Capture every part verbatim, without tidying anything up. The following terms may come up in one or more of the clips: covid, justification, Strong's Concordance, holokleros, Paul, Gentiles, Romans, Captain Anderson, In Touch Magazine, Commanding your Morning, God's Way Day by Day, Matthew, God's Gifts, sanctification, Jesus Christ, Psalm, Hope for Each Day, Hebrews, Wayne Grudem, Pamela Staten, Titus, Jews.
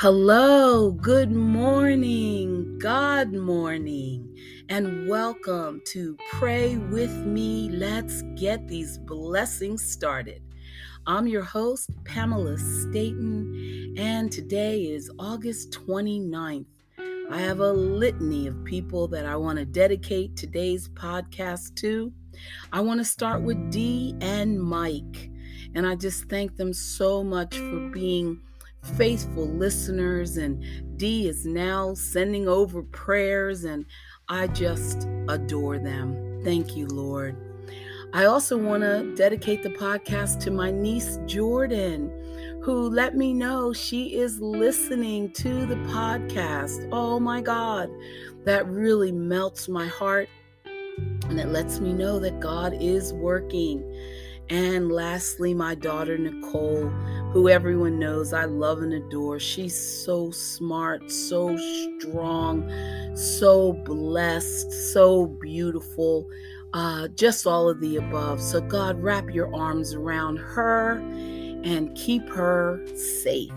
Hello, good morning, God morning, and welcome to Pray With Me. Let's get these blessings started. I'm your host, Pamela Staten, and today is August twenty-ninth. I have a litany of people that I want to dedicate today's podcast to. I want to start with Dee and Mike, and I just thank them so much for being faithful listeners, and Dee is now sending over prayers, and I just adore them. Thank you, Lord. I also want to dedicate the podcast to my niece Jordan, who let me know she is listening to the podcast. Oh my God, that really melts my heart, and it lets me know that God is working. And lastly, my daughter, Nicole, who everyone knows I love and adore. She's so smart, so strong, so blessed, so beautiful, uh, just all of the above. So God, wrap your arms around her and keep her safe.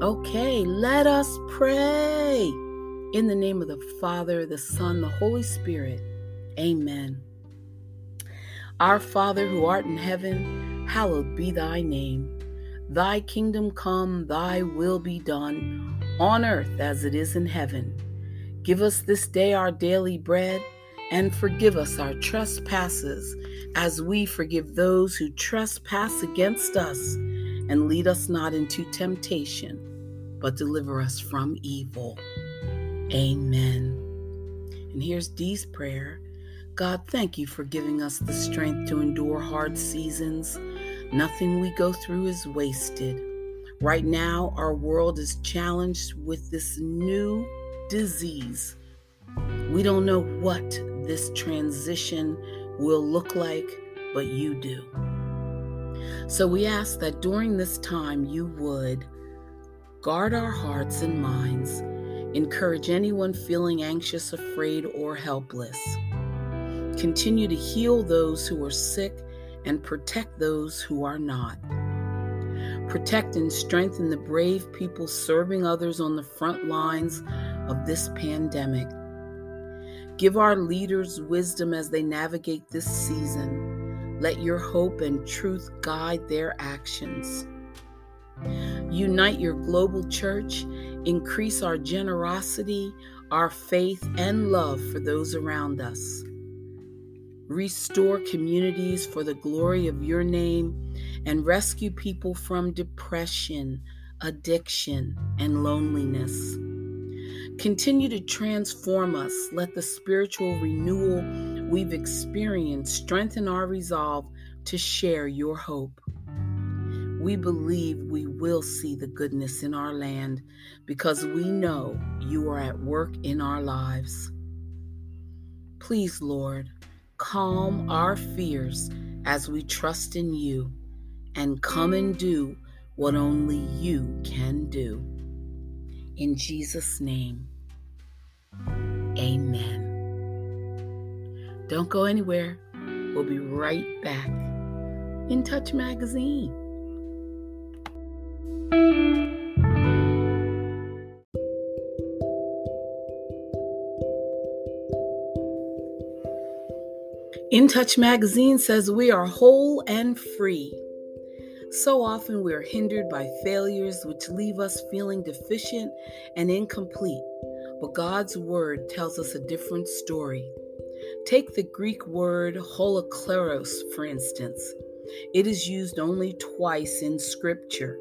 Okay, let us pray. In the name of the Father, the Son, the Holy Spirit. Amen. Our Father who art in heaven, hallowed be thy name. Thy kingdom come, thy will be done, on earth as it is in heaven. Give us this day our daily bread, and forgive us our trespasses, as we forgive those who trespass against us. And lead us not into temptation, but deliver us from evil. Amen. And here's Dee's prayer. God, thank you for giving us the strength to endure hard seasons. Nothing we go through is wasted. Right now, our world is challenged with this new disease. We don't know what this transition will look like, but you do. So we ask that during this time, you would guard our hearts and minds, encourage anyone feeling anxious, afraid, or helpless. Continue to heal those who are sick and protect those who are not. Protect and strengthen the brave people serving others on the front lines of this pandemic. Give our leaders wisdom as they navigate this season. Let your hope and truth guide their actions. Unite your global church. Increase our generosity, our faith, and love for those around us. Restore communities for the glory of your name, and rescue people from depression, addiction, and loneliness. Continue to transform us. Let the spiritual renewal we've experienced strengthen our resolve to share your hope. We believe we will see the goodness in our land because we know you are at work in our lives. Please, Lord, calm our fears as we trust in you, and come and do what only you can do. In Jesus' name, amen. Don't go anywhere. We'll be right back. In Touch Magazine. In Touch Magazine says we are whole and free. So often we are hindered by failures which leave us feeling deficient and incomplete, but God's word tells us a different story. Take the Greek word holokleros, for instance. It is used only twice in Scripture,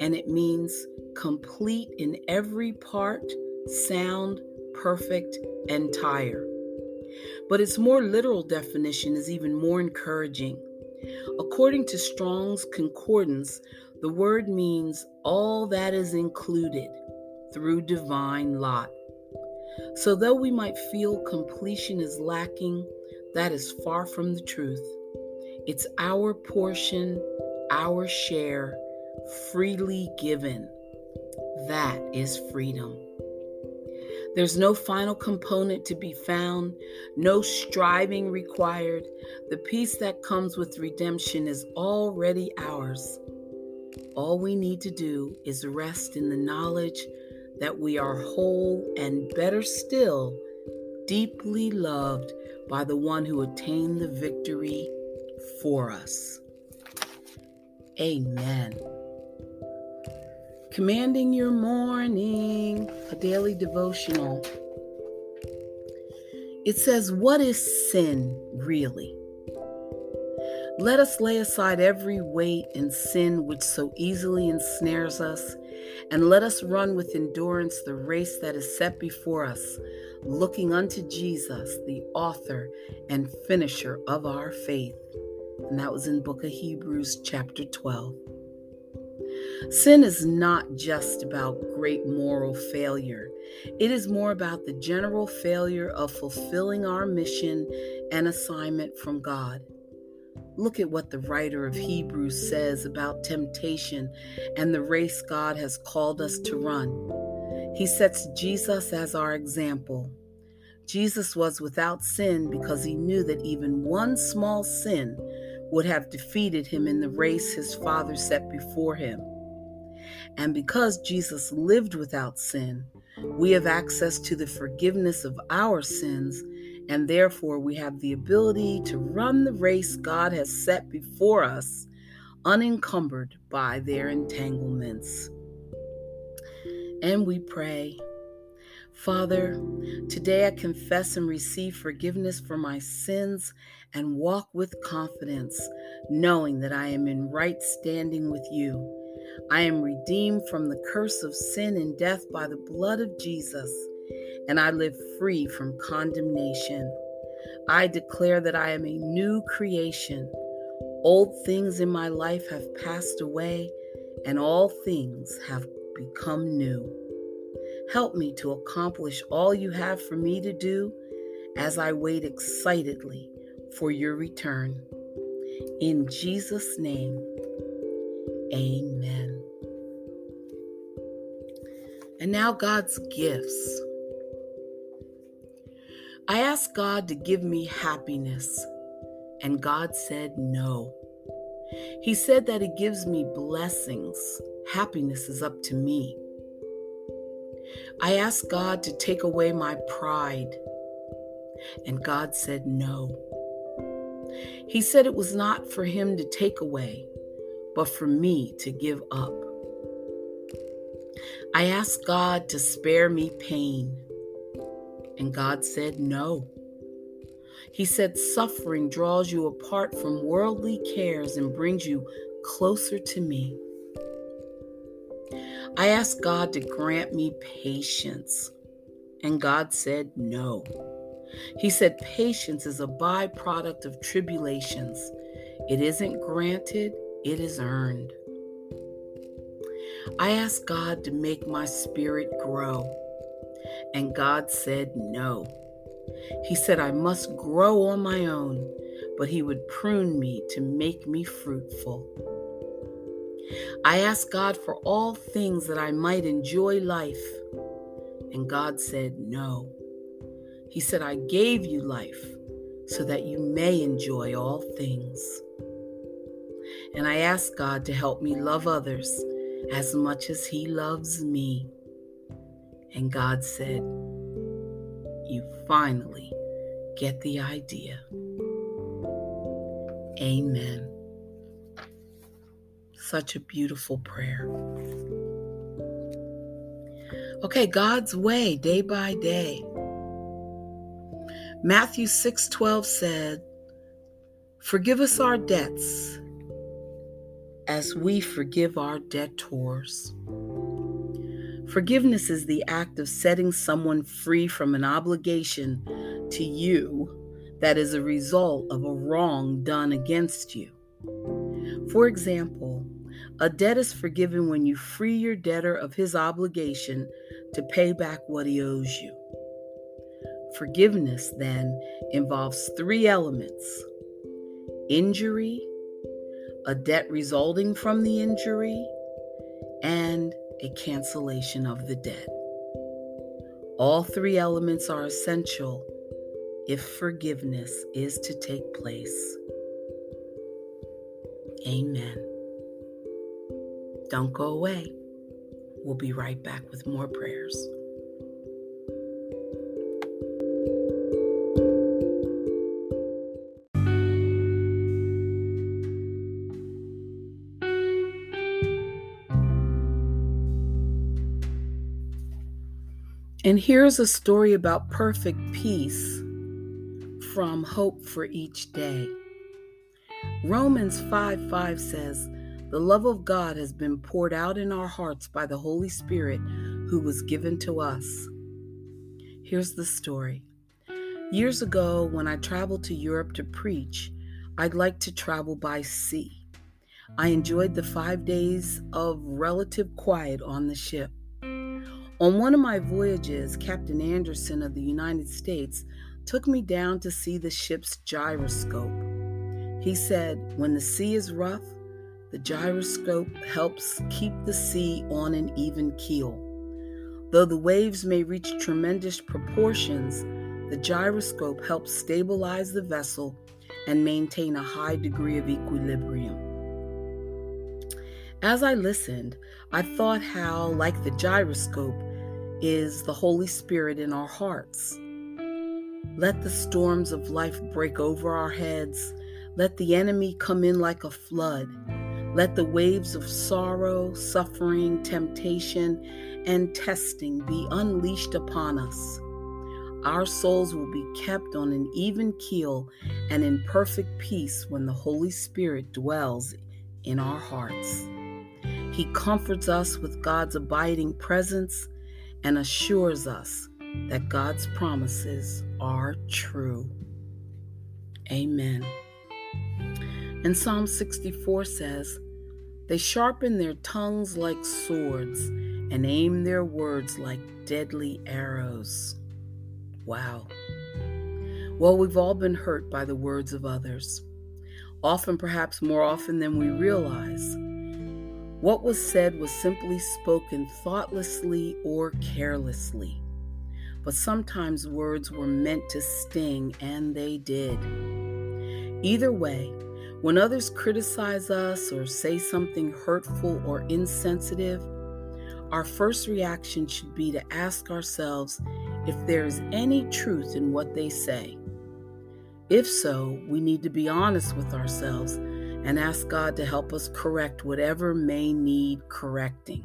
and it means complete in every part, sound, perfect, and entire. But its more literal definition is even more encouraging. According to Strong's Concordance, the word means all that is included through divine lot. So though we might feel completion is lacking, that is far from the truth. It's our portion, our share, freely given. That is freedom. There's no final component to be found, no striving required. The peace that comes with redemption is already ours. All we need to do is rest in the knowledge that we are whole and, better still, deeply loved by the one who attained the victory for us. Amen. Commanding Your Morning, a daily devotional. It says, what is sin really? Let us lay aside every weight and sin which so easily ensnares us, and let us run with endurance the race that is set before us, looking unto Jesus, the author and finisher of our faith. And that was in the book of Hebrews, chapter twelve. Sin is not just about great moral failure. It is more about the general failure of fulfilling our mission and assignment from God. Look at what the writer of Hebrews says about temptation and the race God has called us to run. He sets Jesus as our example. Jesus was without sin because he knew that even one small sin would have defeated him in the race his Father set before him. And because Jesus lived without sin, we have access to the forgiveness of our sins, and therefore we have the ability to run the race God has set before us, unencumbered by their entanglements. And we pray, Father, today I confess and receive forgiveness for my sins and walk with confidence, knowing that I am in right standing with you. I am redeemed from the curse of sin and death by the blood of Jesus, and I live free from condemnation. I declare that I am a new creation. Old things in my life have passed away, and all things have become new. Help me to accomplish all you have for me to do as I wait excitedly for your return. In Jesus' name, amen. And now God's gifts. I asked God to give me happiness, and God said no. He said that He gives me blessings. Happiness is up to me. I asked God to take away my pride, and God said no. He said it was not for him to take away, but for me to give up. I asked God to spare me pain, and God said no. He said suffering draws you apart from worldly cares and brings you closer to me. I asked God to grant me patience, and God said no. He said patience is a byproduct of tribulations. It isn't granted, it is earned. I asked God to make my spirit grow, and God said no. He said I must grow on my own, but He would prune me to make me fruitful. I asked God for all things that I might enjoy life, and God said no. He said, I gave you life so that you may enjoy all things. And I asked God to help me love others as much as He loves me. And God said, you finally get the idea. Amen. Such a beautiful prayer. Okay, God's way, day by day. Matthew six twelve said, forgive us our debts as we forgive our debtors. Forgiveness is the act of setting someone free from an obligation to you that is a result of a wrong done against you. For example, a debt is forgiven when you free your debtor of his obligation to pay back what he owes you. Forgiveness, then, involves three elements: injury, a debt resulting from the injury, and a cancellation of the debt. All three elements are essential if forgiveness is to take place. Amen. Don't go away. We'll be right back with more prayers. And here's a story about perfect peace from Hope for Each Day. Romans five five says, "The love of God has been poured out in our hearts by the Holy Spirit who was given to us." Here's the story. Years ago, when I traveled to Europe to preach, I'd like to travel by sea. I enjoyed the five days of relative quiet on the ship. On one of my voyages, Captain Anderson of the United States took me down to see the ship's gyroscope. He said, "When the sea is rough, the gyroscope helps keep the sea on an even keel. Though the waves may reach tremendous proportions, the gyroscope helps stabilize the vessel and maintain a high degree of equilibrium." As I listened, I thought how, like the gyroscope, is the Holy Spirit in our hearts. Let the storms of life break over our heads. Let the enemy come in like a flood. Let the waves of sorrow, suffering, temptation, and testing be unleashed upon us. Our souls will be kept on an even keel and in perfect peace when the Holy Spirit dwells in our hearts. He comforts us with God's abiding presence and assures us that God's promises are true. Amen. And Psalm sixty-four says, "They sharpen their tongues like swords and aim their words like deadly arrows." Wow. Well, we've all been hurt by the words of others, often perhaps more often than we realize. What was said was simply spoken thoughtlessly or carelessly. But sometimes words were meant to sting, and they did. Either way, when others criticize us or say something hurtful or insensitive, our first reaction should be to ask ourselves if there is any truth in what they say. If so, we need to be honest with ourselves and ask God to help us correct whatever may need correcting.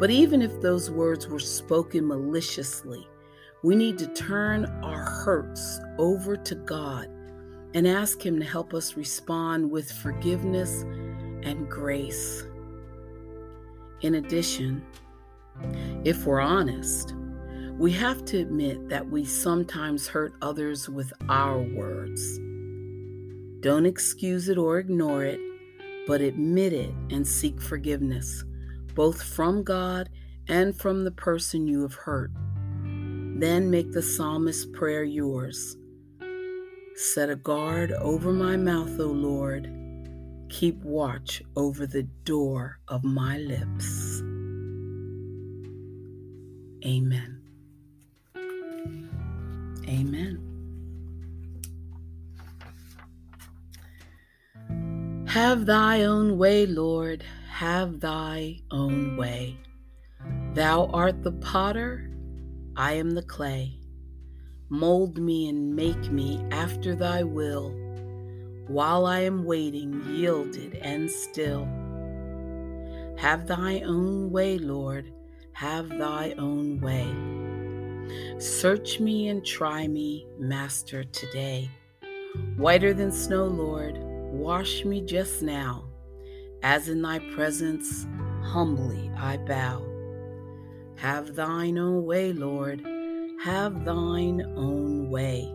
But even if those words were spoken maliciously, we need to turn our hurts over to God and ask Him to help us respond with forgiveness and grace. In addition, if we're honest, we have to admit that we sometimes hurt others with our words. Don't excuse it or ignore it, but admit it and seek forgiveness, both from God and from the person you have hurt. Then make the psalmist's prayer yours. "Set a guard over my mouth, O Lord. Keep watch over the door of my lips." Amen. Amen. Have thy own way, Lord, have thy own way. Thou art the potter, I am the clay. Mold me and make me after thy will, while I am waiting, yielded and still. Have thy own way, Lord, have thy own way. Search me and try me, Master, today. Whiter than snow, Lord, wash me just now, as in thy presence humbly I bow. Have thine own way, Lord, have thine own way.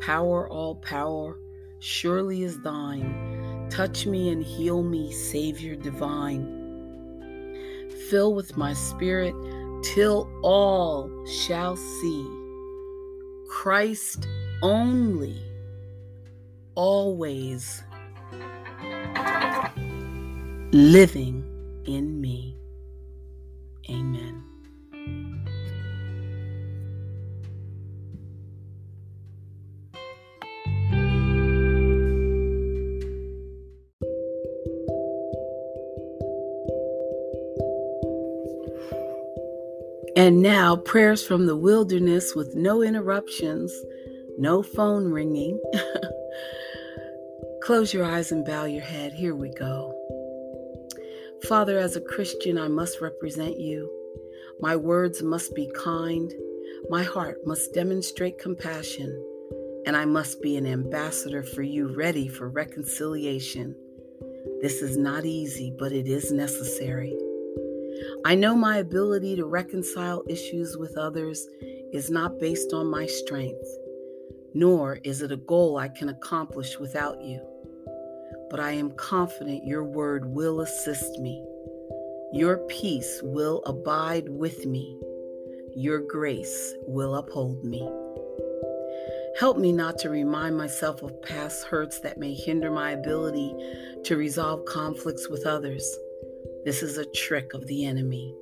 Power, all power, surely is thine. Touch me and heal me, Savior divine. Fill with my spirit till all shall see Christ only, always living in me. Amen. And now, prayers from the wilderness with no interruptions, no phone ringing. Close your eyes and bow your head. Here we go. Father, as a Christian, I must represent you. My words must be kind. My heart must demonstrate compassion. And I must be an ambassador for you, ready for reconciliation. This is not easy, but it is necessary. I know my ability to reconcile issues with others is not based on my strength, nor is it a goal I can accomplish without you. But I am confident your word will assist me. Your peace will abide with me. Your grace will uphold me. Help me not to remind myself of past hurts that may hinder my ability to resolve conflicts with others. This is a trick of the enemy.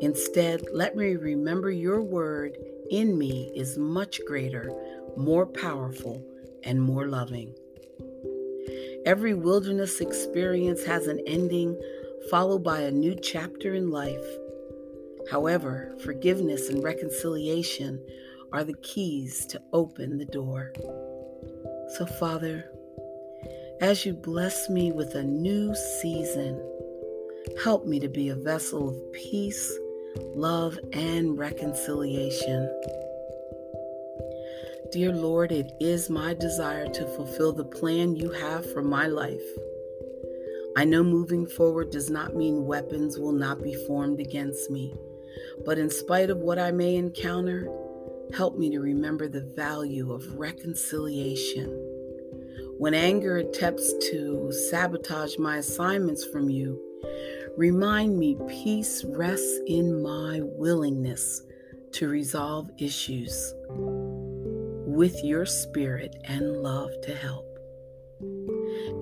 Instead, let me remember your word in me is much greater, more powerful, and more loving. Every wilderness experience has an ending, followed by a new chapter in life. However, forgiveness and reconciliation are the keys to open the door. So, Father, as you bless me with a new season, help me to be a vessel of peace, love, and reconciliation. Dear Lord, it is my desire to fulfill the plan you have for my life. I know moving forward does not mean weapons will not be formed against me, but in spite of what I may encounter, help me to remember the value of reconciliation. When anger attempts to sabotage my assignments from you, remind me peace rests in my willingness to resolve issues with your spirit and love to help.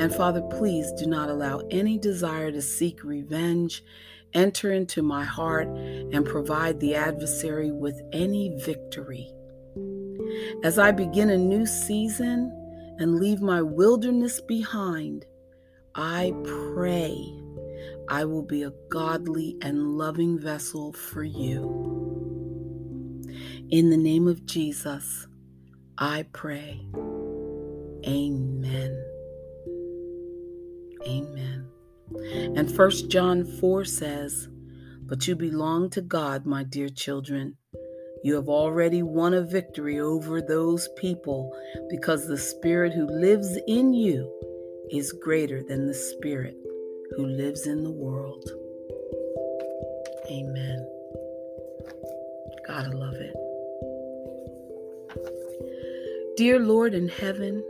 And Father, please do not allow any desire to seek revenge enter into my heart and provide the adversary with any victory. As I begin a new season and leave my wilderness behind, I pray I will be a godly and loving vessel for you. In the name of Jesus, I pray. Amen. Amen. And First John four says, "But you belong to God, my dear children. You have already won a victory over those people because the Spirit who lives in you is greater than the Spirit who lives in the world." Amen. Gotta love it. Dear Lord in heaven,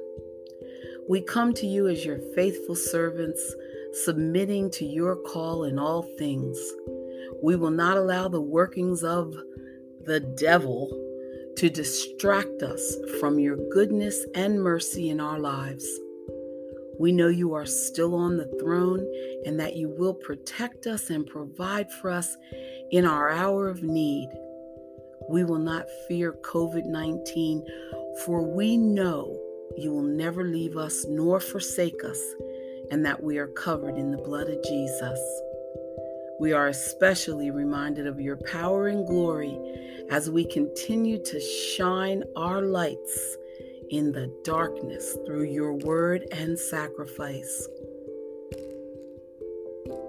we come to you as your faithful servants, submitting to your call in all things. We will not allow the workings of the devil to distract us from your goodness and mercy in our lives. We know you are still on the throne and that you will protect us and provide for us in our hour of need. We will not fear covid nineteen, for we know you will never leave us nor forsake us, and that we are covered in the blood of Jesus. We are especially reminded of your power and glory as we continue to shine our lights in the darkness through your word and sacrifice.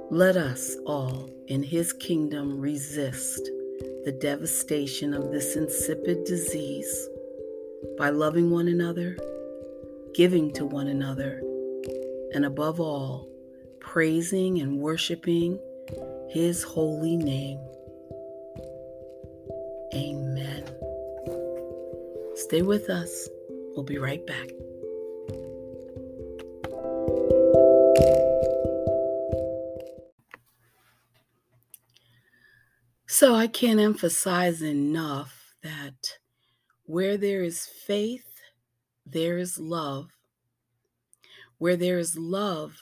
Let us all in his kingdom resist the devastation of this insipid disease by loving one another, giving to one another, and above all, praising and worshiping his holy name. Amen. Stay with us. We'll be right back. So I can't emphasize enough that where there is faith, there is love. Where there is love,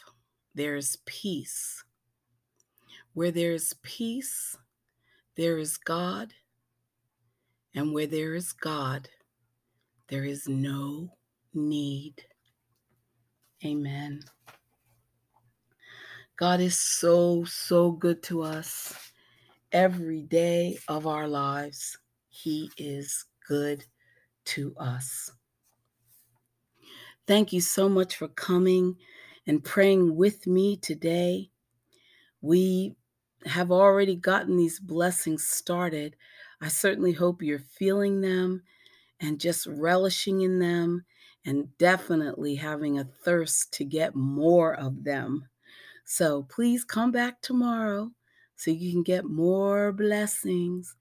there is peace. Where there is peace, there is God. And where there is God, there is no need. Amen. God is so, so good to us. every day of our lives. He is good to us. Thank you so much for coming and praying with me today. We have already gotten these blessings started. I certainly hope you're feeling them and just relishing in them, and definitely having a thirst to get more of them. So please come back tomorrow so you can get more blessings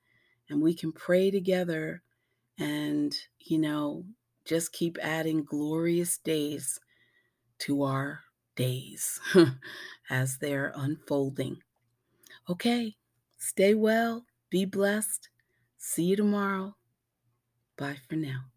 and we can pray together and, you know, just keep adding glorious days to our days as they're unfolding. Okay, stay well, be blessed. See you tomorrow. Bye for now.